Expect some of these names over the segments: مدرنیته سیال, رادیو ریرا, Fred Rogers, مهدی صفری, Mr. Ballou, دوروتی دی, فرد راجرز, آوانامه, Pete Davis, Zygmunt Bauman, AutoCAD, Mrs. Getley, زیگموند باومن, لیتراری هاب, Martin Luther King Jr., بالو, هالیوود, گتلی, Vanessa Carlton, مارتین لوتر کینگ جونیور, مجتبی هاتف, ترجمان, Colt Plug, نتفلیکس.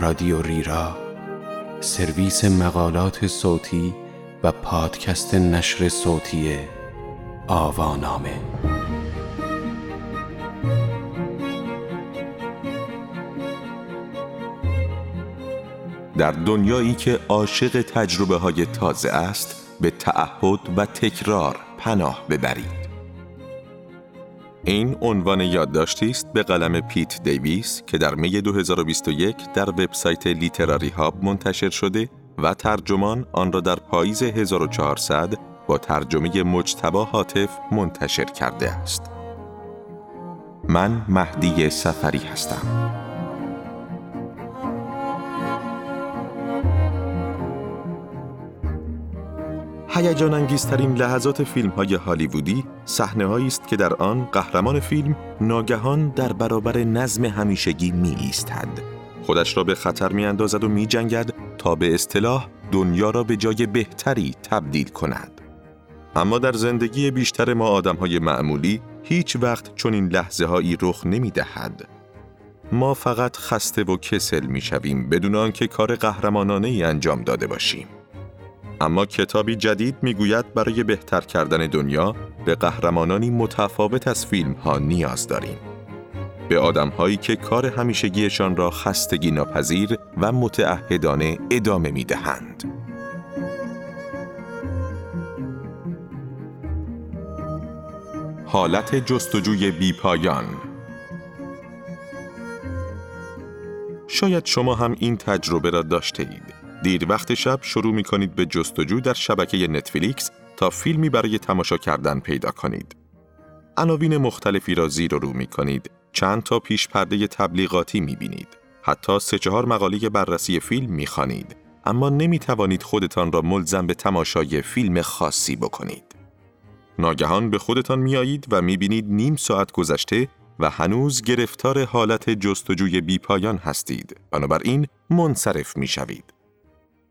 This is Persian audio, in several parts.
رادیو ریرا، سرویس مقالات صوتی و پادکست نشر صوتی آوانامه. در دنیایی که عاشق تجربه‌های تازه است، به تعهد و تکرار پناه ببرید. این عنوان یادداشتی است به قلم پیت دیویس که در می 2021 در وبسایت لیتراری هاب منتشر شده و ترجمان آن را در پاییز 1400 با ترجمه مجتبی هاتف منتشر کرده است. من مهدی صفری هستم. هیجان انگیزترین لحظات فیلم‌های هالیوودی صحنه‌هایی است که در آن قهرمان فیلم ناگهان در برابر نظم همیشگی می‌ایستد. خودش را به خطر می‌اندازد و می‌جنگد تا به اصطلاح دنیا را به جای بهتری تبدیل کند. اما در زندگی بیشتر ما آدم‌های معمولی هیچ وقت چنین لحظه‌هایی رخ نمی‌دهد. ما فقط خسته و کسل می‌شویم بدون آنکه کار قهرمانانه‌ای انجام داده باشیم. اما کتابی جدید میگوید برای بهتر کردن دنیا به قهرمانانی متفاوت از فیلم‌ها نیاز داریم. به آدم‌هایی که کار همیشگیشان را خستگی ناپذیر و متعهدانه ادامه می‌دهند. حالت جستجوی بی‌پایان. شاید شما هم این تجربه را داشته اید. دیر وقت شب شروع می کنید به جستجو در شبکه نتفلیکس تا فیلمی برای تماشا کردن پیدا کنید. عناوین مختلفی را زیر و رو می کنید، چند تا پیش پرده تبلیغاتی می بینید، حتی 3-4 مقاله بررسی فیلم می خوانید، اما نمی توانید خودتان را ملزم به تماشای فیلم خاصی بکنید. ناگهان به خودتان می آیید و می بینید نیم ساعت گذشته و هنوز گرفتار حالت جستجوی بی‌پایان هستید، بنابراین منصرف می شوید.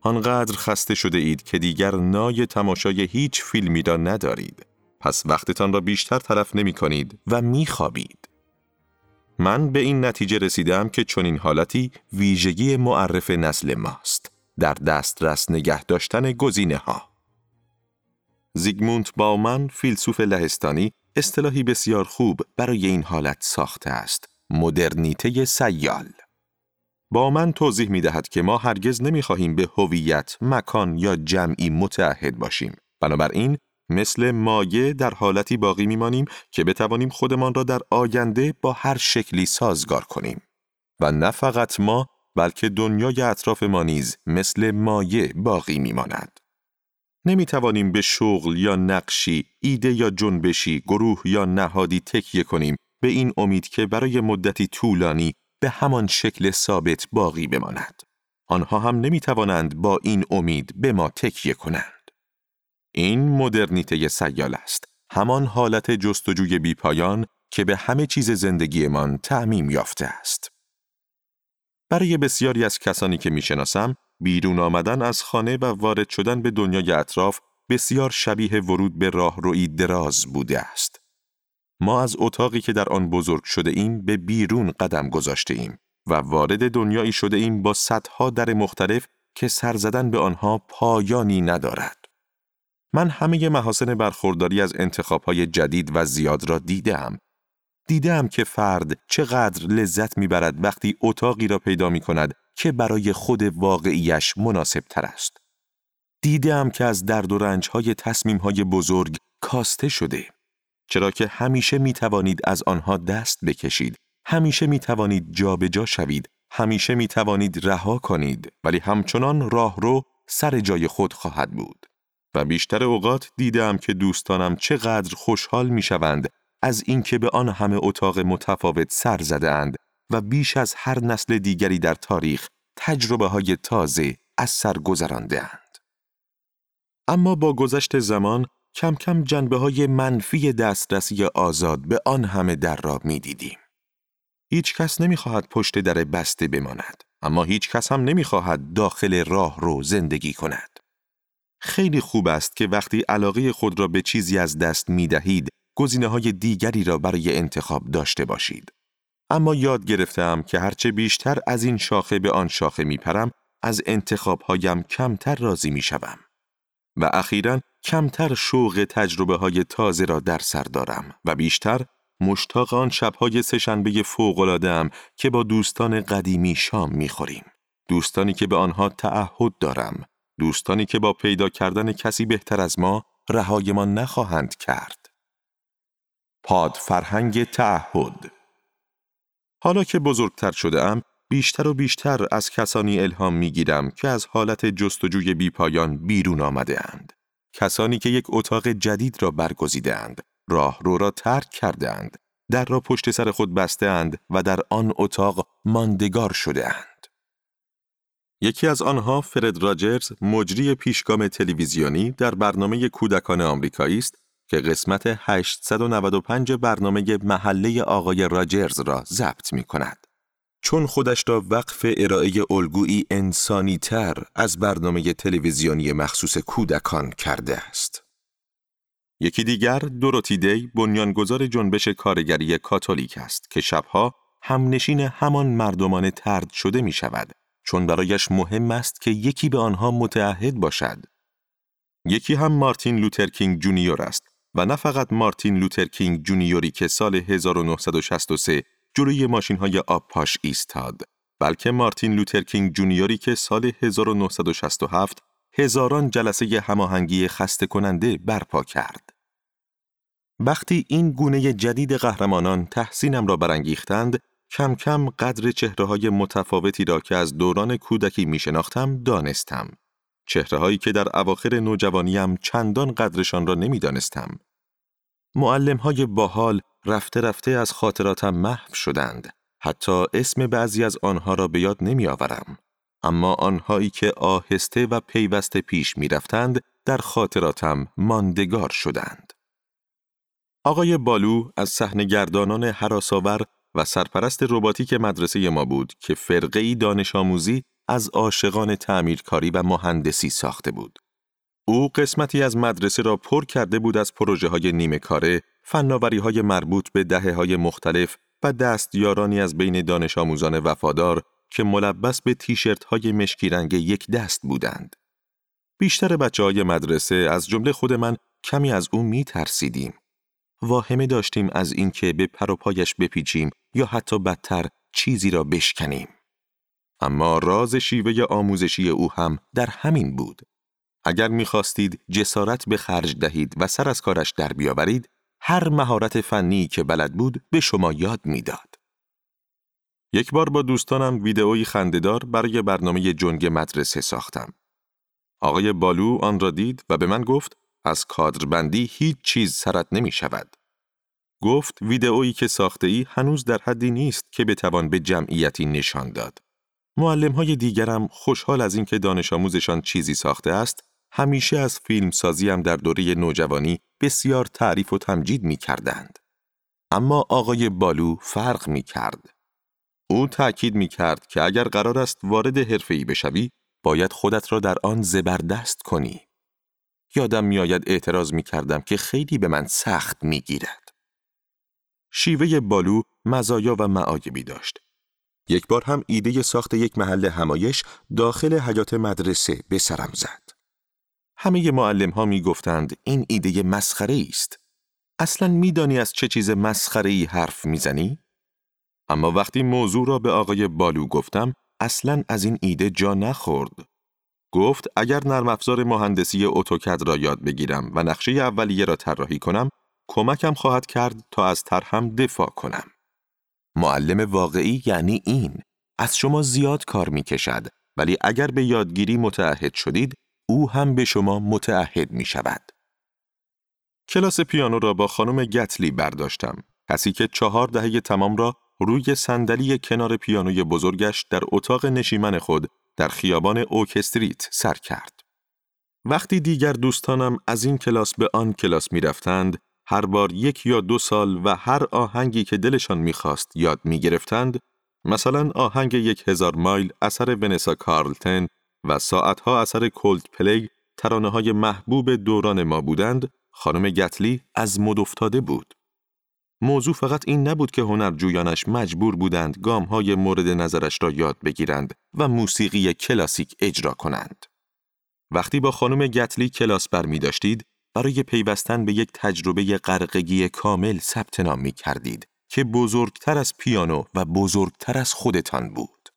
آنقدر خسته شده اید که دیگر نای تماشای هیچ فیلمی را ندارید. پس وقتتان را بیشتر تلف نمی کنید و می خوابید. من به این نتیجه رسیدم که چنین حالتی ویژگی معرف نسل ماست. در دسترس نگه داشتن گزینه ها. زیگموند باومن، فیلسوف لهستانی، اصطلاحی بسیار خوب برای این حالت ساخته است. مدرنیته سیال. باومن توضیح می دهد که ما هرگز نمی خواهیم به هویت، مکان یا جمعی متعهد باشیم. بنابراین، مثل مایه در حالتی باقی می مانیم که بتوانیم خودمان را در آینده با هر شکلی سازگار کنیم. و نه فقط ما، بلکه دنیای اطراف ما نیز مثل مایه باقی می ماند. نمی توانیم به شغل یا نقشی، ایده یا جنبشی، گروه یا نهادی تکیه کنیم به این امید که برای مدتی طولانی، به همان شکل ثابت باقی بماند. آنها هم نمیتوانند با این امید به ما تکیه کنند. این مدرنیته سیال است. همان حالت جستجوی بی‌پایان که به همه چیز زندگیمان تعمیم یافته است. برای بسیاری از کسانی که میشناسم، بیرون آمدن از خانه و وارد شدن به دنیای اطراف بسیار شبیه ورود به راهرویی دراز بوده است. ما از اتاقی که در آن بزرگ شده ایم به بیرون قدم گذاشته ایم و وارد دنیایی شده ایم با صدها در مختلف که سر زدن به آنها پایانی ندارد. من همه محاسن برخورداری از انتخاب‌های جدید و زیاد را دیدم که فرد چقدر لذت می‌برد وقتی اتاقی را پیدا می‌کند که برای خود واقعیش مناسب‌تر است. دیدم که از درد و رنج‌های تصمیم‌های بزرگ کاسته شده، چرا که همیشه می توانید از آنها دست بکشید، همیشه می توانید جابجا شوید، همیشه می توانید رها کنید، ولی همچنان راهرو سر جای خود خواهد بود. و بیشتر اوقات دیدم که دوستانم چقدر خوشحال می شوند از اینکه به آن همه اتاق متفاوت سر زده اند و بیش از هر نسل دیگری در تاریخ تجربه های تازه از سر گذرانده اند. اما با گذشت زمان کم کم جنبه‌های منفی دسترسی آزاد به آن همه در را می‌دیدیم. هیچ کس نمی‌خواهد پشت در بسته بماند، اما هیچ کس هم نمی‌خواهد داخل راه رو زندگی کند. خیلی خوب است که وقتی علاقه خود را به چیزی از دست می‌دهید، گزینه‌های دیگری را برای انتخاب داشته باشید. اما یاد گرفتم که هرچه بیشتر از این شاخه به آن شاخه میپرم، از انتخابهایم کمتر راضی میشوم و اخیراً کمتر شوق تجربه‌های تازه را در سر دارم و بیشتر مشتاق آن شب‌های سه‌شنبه فوق‌العاده‌ام که با دوستان قدیمی شام می‌خوریم، دوستانی که به آنها تعهد دارم، دوستانی که با پیدا کردن کسی بهتر از ما رهایمان نخواهند کرد. پاد فرهنگ تعهد. حالا که بزرگتر شده‌ام بیشتر و بیشتر از کسانی الهام می‌گیرم که از حالت جستجوی بیپایان بیرون آمده‌اند، کسانی که یک اتاق جدید را برگزیده‌اند، راهرو را ترک کرده‌اند، در را پشت سر خود بسته‌اند و در آن اتاق ماندگار شده‌اند. یکی از آنها فرد راجرز، مجری پیشگام تلویزیونی در برنامه کودکان آمریکایی است که قسمت 895 برنامه محله آقای راجرز را ضبط می‌کند. چون خودش را وقف ارائه الگویی انسانی تر از برنامه تلویزیونی مخصوص کودکان کرده است. یکی دیگر دوروتی دی، بنیانگذار جنبش کارگری کاتولیک است که شبها همنشین همان مردمان طرد شده می شود، چون برایش مهم است که یکی به آنها متعهد باشد. یکی هم مارتین لوتر کینگ جونیور است و نه فقط مارتین لوتر کینگ جونیوری که سال 1963 جلوی ماشین‌های آبپاش ایستاد، بلکه مارتین لوتر کینگ جونیوری که سال 1967 هزاران جلسه هماهنگی خسته کننده برپا کرد. وقتی این گونه جدید قهرمانان تحسینم را برانگیختند، کم کم قدر چهره‌های متفاوتی را که از دوران کودکی می‌شناختم دانستم. چهره‌هایی که در اواخر نوجوانیم چندان قدرشان را نمی‌دانستم. معلم‌های باحال رفته رفته از خاطراتم محو شدند، حتی اسم بعضی از آنها را به یاد نمی آورم. اما آنهایی که آهسته و پیوسته پیش می رفتند در خاطراتم ماندگار شدند. آقای بالو از صحنه گردانان هراس‌آور و سرپرست رباتیک مدرسه ما بود که فرقه‌ای دانش آموزی از عاشقان تعمیرکاری و مهندسی ساخته بود. او قسمتی از مدرسه را پر کرده بود از پروژه‌های نیمه کاره، فناوری‌های مربوط به دهه‌های مختلف و دستیارانی از بین دانش آموزان وفادار که ملبس به تیشرت‌های مشکی رنگ یک دست بودند. بیشتر بچه‌های مدرسه از جمله خود من کمی از او می‌ترسیدیم. واهمه داشتیم از اینکه به پر و پایش بپیچیم یا حتی بدتر چیزی را بشکنیم. اما راز شیوه آموزشی او هم در همین بود. اگر می‌خواستید جسارت به خرج دهید و سر از کارش در بیاورید، هر مهارت فنی که بلد بود به شما یاد میداد. یک بار با دوستانم ویدئویی خنده‌دار برای برنامه جنگ مدرسه ساختم. آقای بالو آن را دید و به من گفت از کادربندی هیچ چیز سرت نمی شود. گفت ویدئویی که ساخته ای هنوز در حدی نیست که بتوان به جمعیتی نشان داد. معلم‌های دیگرم خوشحال از اینکه دانش آموزشان چیزی ساخته است، همیشه از فیلمسازیم در دوره نوجوانی بسیار تعریف و تمجید می کردند. اما آقای بالو فرق می کرد. او تأکید می کرد که اگر قرار است وارد حرفه‌ای بشوی، باید خودت را در آن زبردست کنی. یادم می آید اعتراض می کردم که خیلی به من سخت می گیرد. شیوه بالو مزایا و معایبی داشت. یک بار هم ایده ساخت یک محل همایش داخل حیات مدرسه به سرم زد. همه معلم‌ها می‌گفتند این ایده مسخره‌ای است. اصلاً می‌دانی از چه چیز مسخره‌ای حرف می‌زنی؟ اما وقتی موضوع را به آقای بالو گفتم، اصلاً از این ایده جا نخورد. گفت اگر نرم افزار مهندسی اتوکد را یاد بگیرم و نقشه اولیه را طراحی کنم، کمکم خواهد کرد تا از طرحم دفاع کنم. معلم واقعی یعنی این، از شما زیاد کار می‌کشد، ولی اگر به یادگیری متعهد شدید، او هم به شما متعهد می شود. کلاس پیانو را با خانم گتلی برداشتم، کسی که 4 دهه تمام را روی صندلی کنار پیانوی بزرگش در اتاق نشیمن خود در خیابان اوک استریت سر کرد. وقتی دیگر دوستانم از این کلاس به آن کلاس می رفتند، هر بار 1 یا 2 سال و هر آهنگی که دلشان می خواست یاد می گرفتند، مثلا آهنگ 1000 مایل اثر ونسا کارلتن و ساعتها اثر کولت پلگ ترانه‌های محبوب دوران ما بودند، خانم گتلی از مد افتاده بود. موضوع فقط این نبود که هنرجویانش مجبور بودند گام‌های مورد نظرش را یاد بگیرند و موسیقی کلاسیک اجرا کنند. وقتی با خانم گتلی کلاس برمی داشتید، برای پیوستن به یک تجربه غرقگی کامل ثبت نام می کردید که بزرگتر از پیانو و بزرگتر از خودتان بود.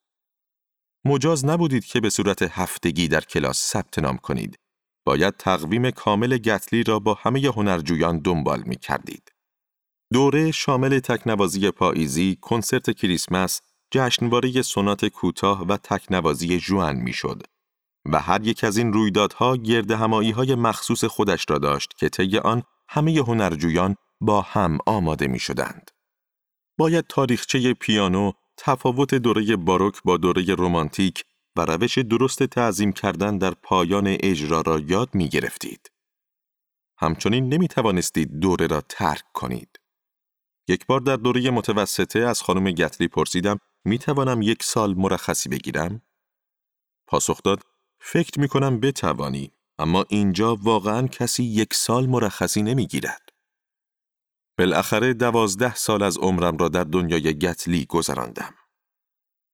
مجاز نبودید که به صورت هفتگی در کلاس ثبت نام کنید. باید تقویم کامل گتلی را با همه هنرجویان دنبال می کردید. دوره شامل تکنوازی پاییزی، کنسرت کریسمس، جشنواره سونات کوتاه و تکنوازی ژوئن می شد. و هر یک از این رویدادها گردهمایی‌های مخصوص خودش را داشت که طی آن همه هنرجویان با هم آماده می‌شدند. باید تاریخچه پیانو، تفاوت دوره باروک با دوره رمانتیک و روش درست تعظیم کردن در پایان اجرا را یاد می‌گرفتید. همچنین نمی‌توانستید دوره را ترک کنید. یک بار در دوره متوسطه از خانم گتلی پرسیدم می‌توانم یک سال مرخصی بگیرم؟ پاسخ داد: فکر می‌کنم بتوانی، اما اینجا واقعاً کسی یک سال مرخصی نمی‌گیرد. بالاخره 12 سال از عمرم را در دنیای گتلی گذراندم.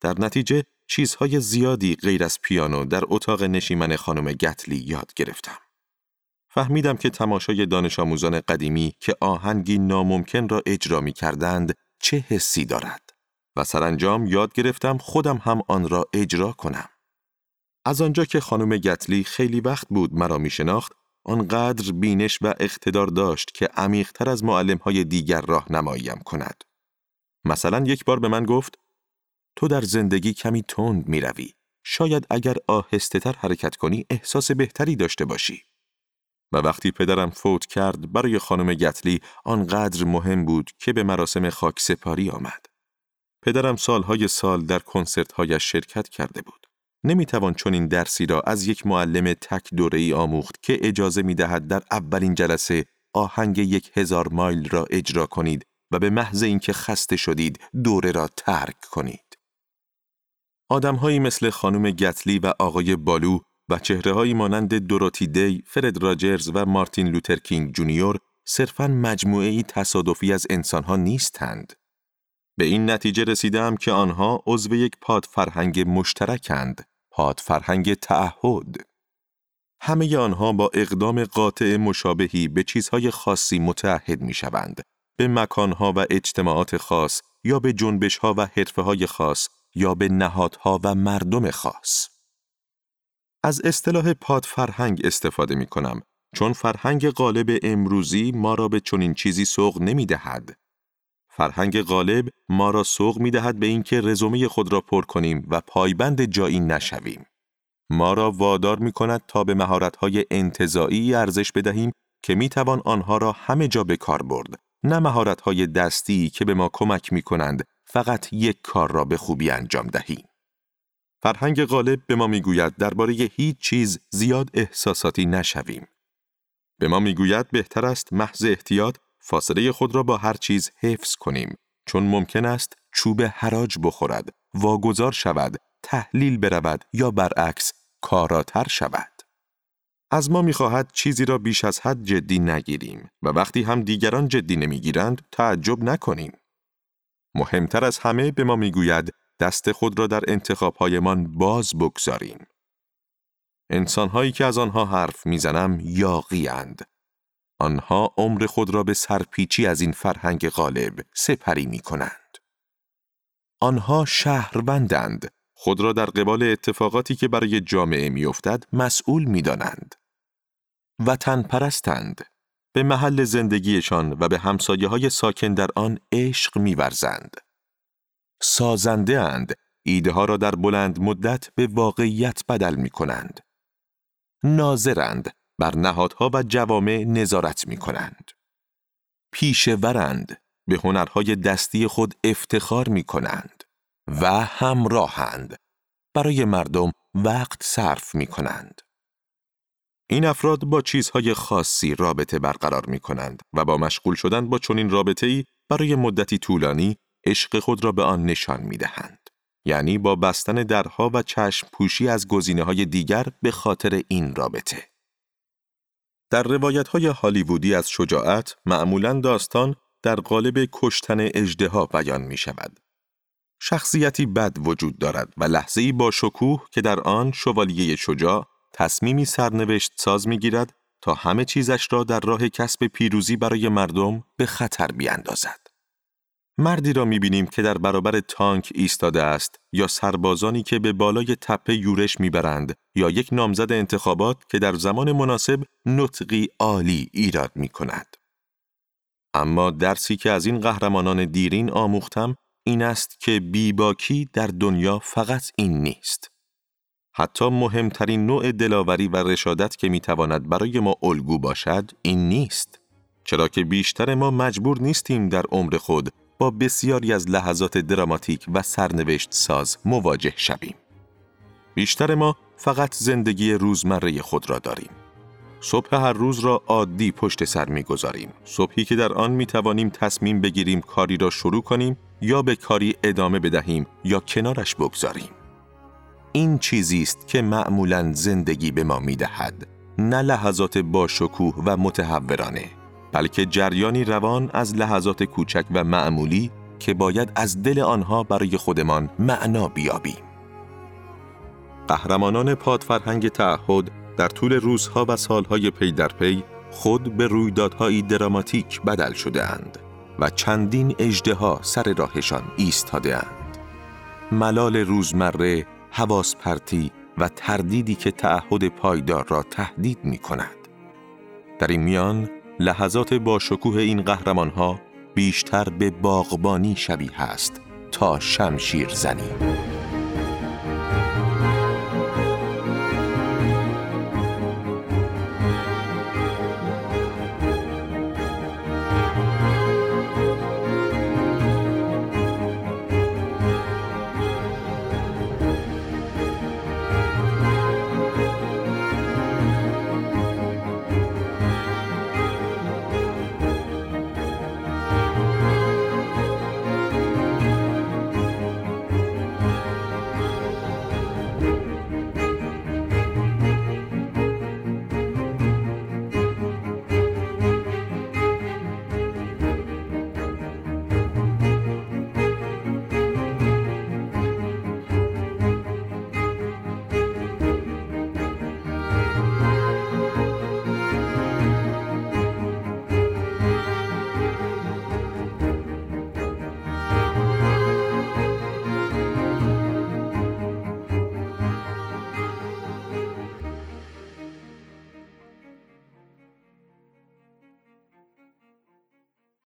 در نتیجه چیزهای زیادی غیر از پیانو در اتاق نشیمن خانم گتلی یاد گرفتم. فهمیدم که تماشای دانش آموزان قدیمی که آهنگی ناممکن را اجرا می‌کردند چه حسی دارد و سرانجام یاد گرفتم خودم هم آن را اجرا کنم. از آنجا که خانم گتلی خیلی وقت بود مرا می شناخت، آنقدر بینش و اقتدار داشت که عمیق‌تر از معلم‌های دیگر راهنماییم کند. مثلا یک بار به من گفت: تو در زندگی کمی تند می روی. شاید اگر آهسته‌تر حرکت کنی احساس بهتری داشته باشی. و وقتی پدرم فوت کرد، برای خانم گتلی آنقدر مهم بود که به مراسم خاکسپاری آمد. پدرم سالهای سال در کنسرت‌هایش شرکت کرده بود. نمیتوان چون این درسی را از یک معلم تک دوره‌ای آموخت که اجازه میدهد در اولین جلسه آهنگ 1000 مایل را اجرا کنید و به محض اینکه خسته شدید دوره را ترک کنید. آدمهایی مثل خانم گتلی و آقای بالو و چهره‌هایی مانند دوروتی دی، فرد راجرز و مارتین لوتر کینگ جونیور صرفاً مجموعه‌ای تصادفی از انسانها نیستند. به این نتیجه رسیدم که آنها عضو یک پادفرهنگ مشترکند، پادفرهنگ تعهد. همه آنها با اقدام قاطع مشابهی به چیزهای خاصی متعهد می شوند، به مکانها و اجتماعات خاص، یا به جنبشها و حرفهای خاص، یا به نهادها و مردم خاص. از اصطلاح پادفرهنگ استفاده می کنم، چون فرهنگ غالب امروزی ما را به چنین چیزی سوق نمی دهد. فرهنگ غالب ما را سوق می‌دهد به اینکه رزومه خود را پر کنیم و پایبند جایی نشویم. ما را وادار می‌کند تا به مهارت‌های انتزاعی ارزش بدهیم که می‌توان آنها را همه جا به کار برد، نه مهارت‌های دستی که به ما کمک می‌کنند فقط یک کار را به خوبی انجام دهیم. فرهنگ غالب به ما می‌گوید درباره هیچ چیز زیاد احساساتی نشویم. به ما می‌گوید بهتر است محض احتیاط فاصله خود را با هر چیز حفظ کنیم، چون ممکن است چوب حراج بخورد، واگذار شود، تحلیل برود یا برعکس کاراتر شود. از ما می‌خواهد چیزی را بیش از حد جدی نگیریم و وقتی هم دیگران جدی نمی‌گیرند تعجب نکنیم. مهمتر از همه به ما می‌گوید دست خود را در انتخاب‌هایمان باز بگذاریم. انسان‌هایی که از آنها حرف می‌زنم یاغی‌اند. آنها عمر خود را به سرپیچی از این فرهنگ غالب سپری می کنند. آنها شهروندند، خود را در قبال اتفاقاتی که برای جامعه می افتد مسئول می دانند. وطن پرستند، به محل زندگیشان و به همسایه های ساکن در آن عشق می ورزند. سازنده اند، ایده ها را در بلند مدت به واقعیت بدل می کنند. ناظرند، بر نهادها و جوامع نظارت می کنند. پیشورند، به هنرهای دستی خود افتخار می کنند و همراهند، برای مردم وقت صرف می کنند. این افراد با چیزهای خاصی رابطه برقرار می کنند و با مشغول شدن با چنین رابطه‌ای برای مدتی طولانی عشق خود را به آن نشان می دهند. یعنی با بستن درها و چشم پوشی از گزینه‌های دیگر به خاطر این رابطه. در روایت‌های هالیوودی از شجاعت معمولاً داستان در قالب کشتن اژدها بیان می شود. شخصیتی بد وجود دارد و لحظه‌ای با شکوه که در آن شوالیه شجاع تصمیمی سرنوشت ساز می گیرد تا همه چیزش را در راه کسب پیروزی برای مردم به خطر بیاندازد. مردی را می بینیم که در برابر تانک ایستاده است یا سربازانی که به بالای تپه یورش می برند یا یک نامزد انتخابات که در زمان مناسب نطقی عالی ایراد می کند. اما درسی که از این قهرمانان دیرین آموختم این است که بیباکی در دنیا فقط این نیست. حتی مهمترین نوع دلاوری و رشادت که می تواند برای ما الگو باشد این نیست. چرا که بیشتر ما مجبور نیستیم در عمر خود با بسیاری از لحظات دراماتیک و سرنوشت ساز مواجه شویم. بیشتر ما فقط زندگی روزمره خود را داریم. صبح هر روز را عادی پشت سر می‌گذاریم. صبحی که در آن می‌توانیم تصمیم بگیریم کاری را شروع کنیم یا به کاری ادامه بدهیم یا کنارش بگذاریم. این چیزی است که معمولاً زندگی به ما می‌دهد، نه لحظات باشکوه و متحورانه، بلکه جریانی روان از لحظات کوچک و معمولی که باید از دل آنها برای خودمان معنا بیابیم. قهرمانان پادفرهنگ تعهد در طول روزها و سالهای پی در پی خود به رویدادهایی دراماتیک بدل شده‌اند و چندین اژدها سر راهشان ایستاده‌اند. ملال روزمره، حواس پرتی و تردیدی که تعهد پایدار را تهدید می‌کند. در این میان لحظات با شکوه این قهرمان‌ها بیشتر به باغبانی شبیه است تا شمشیر زنی.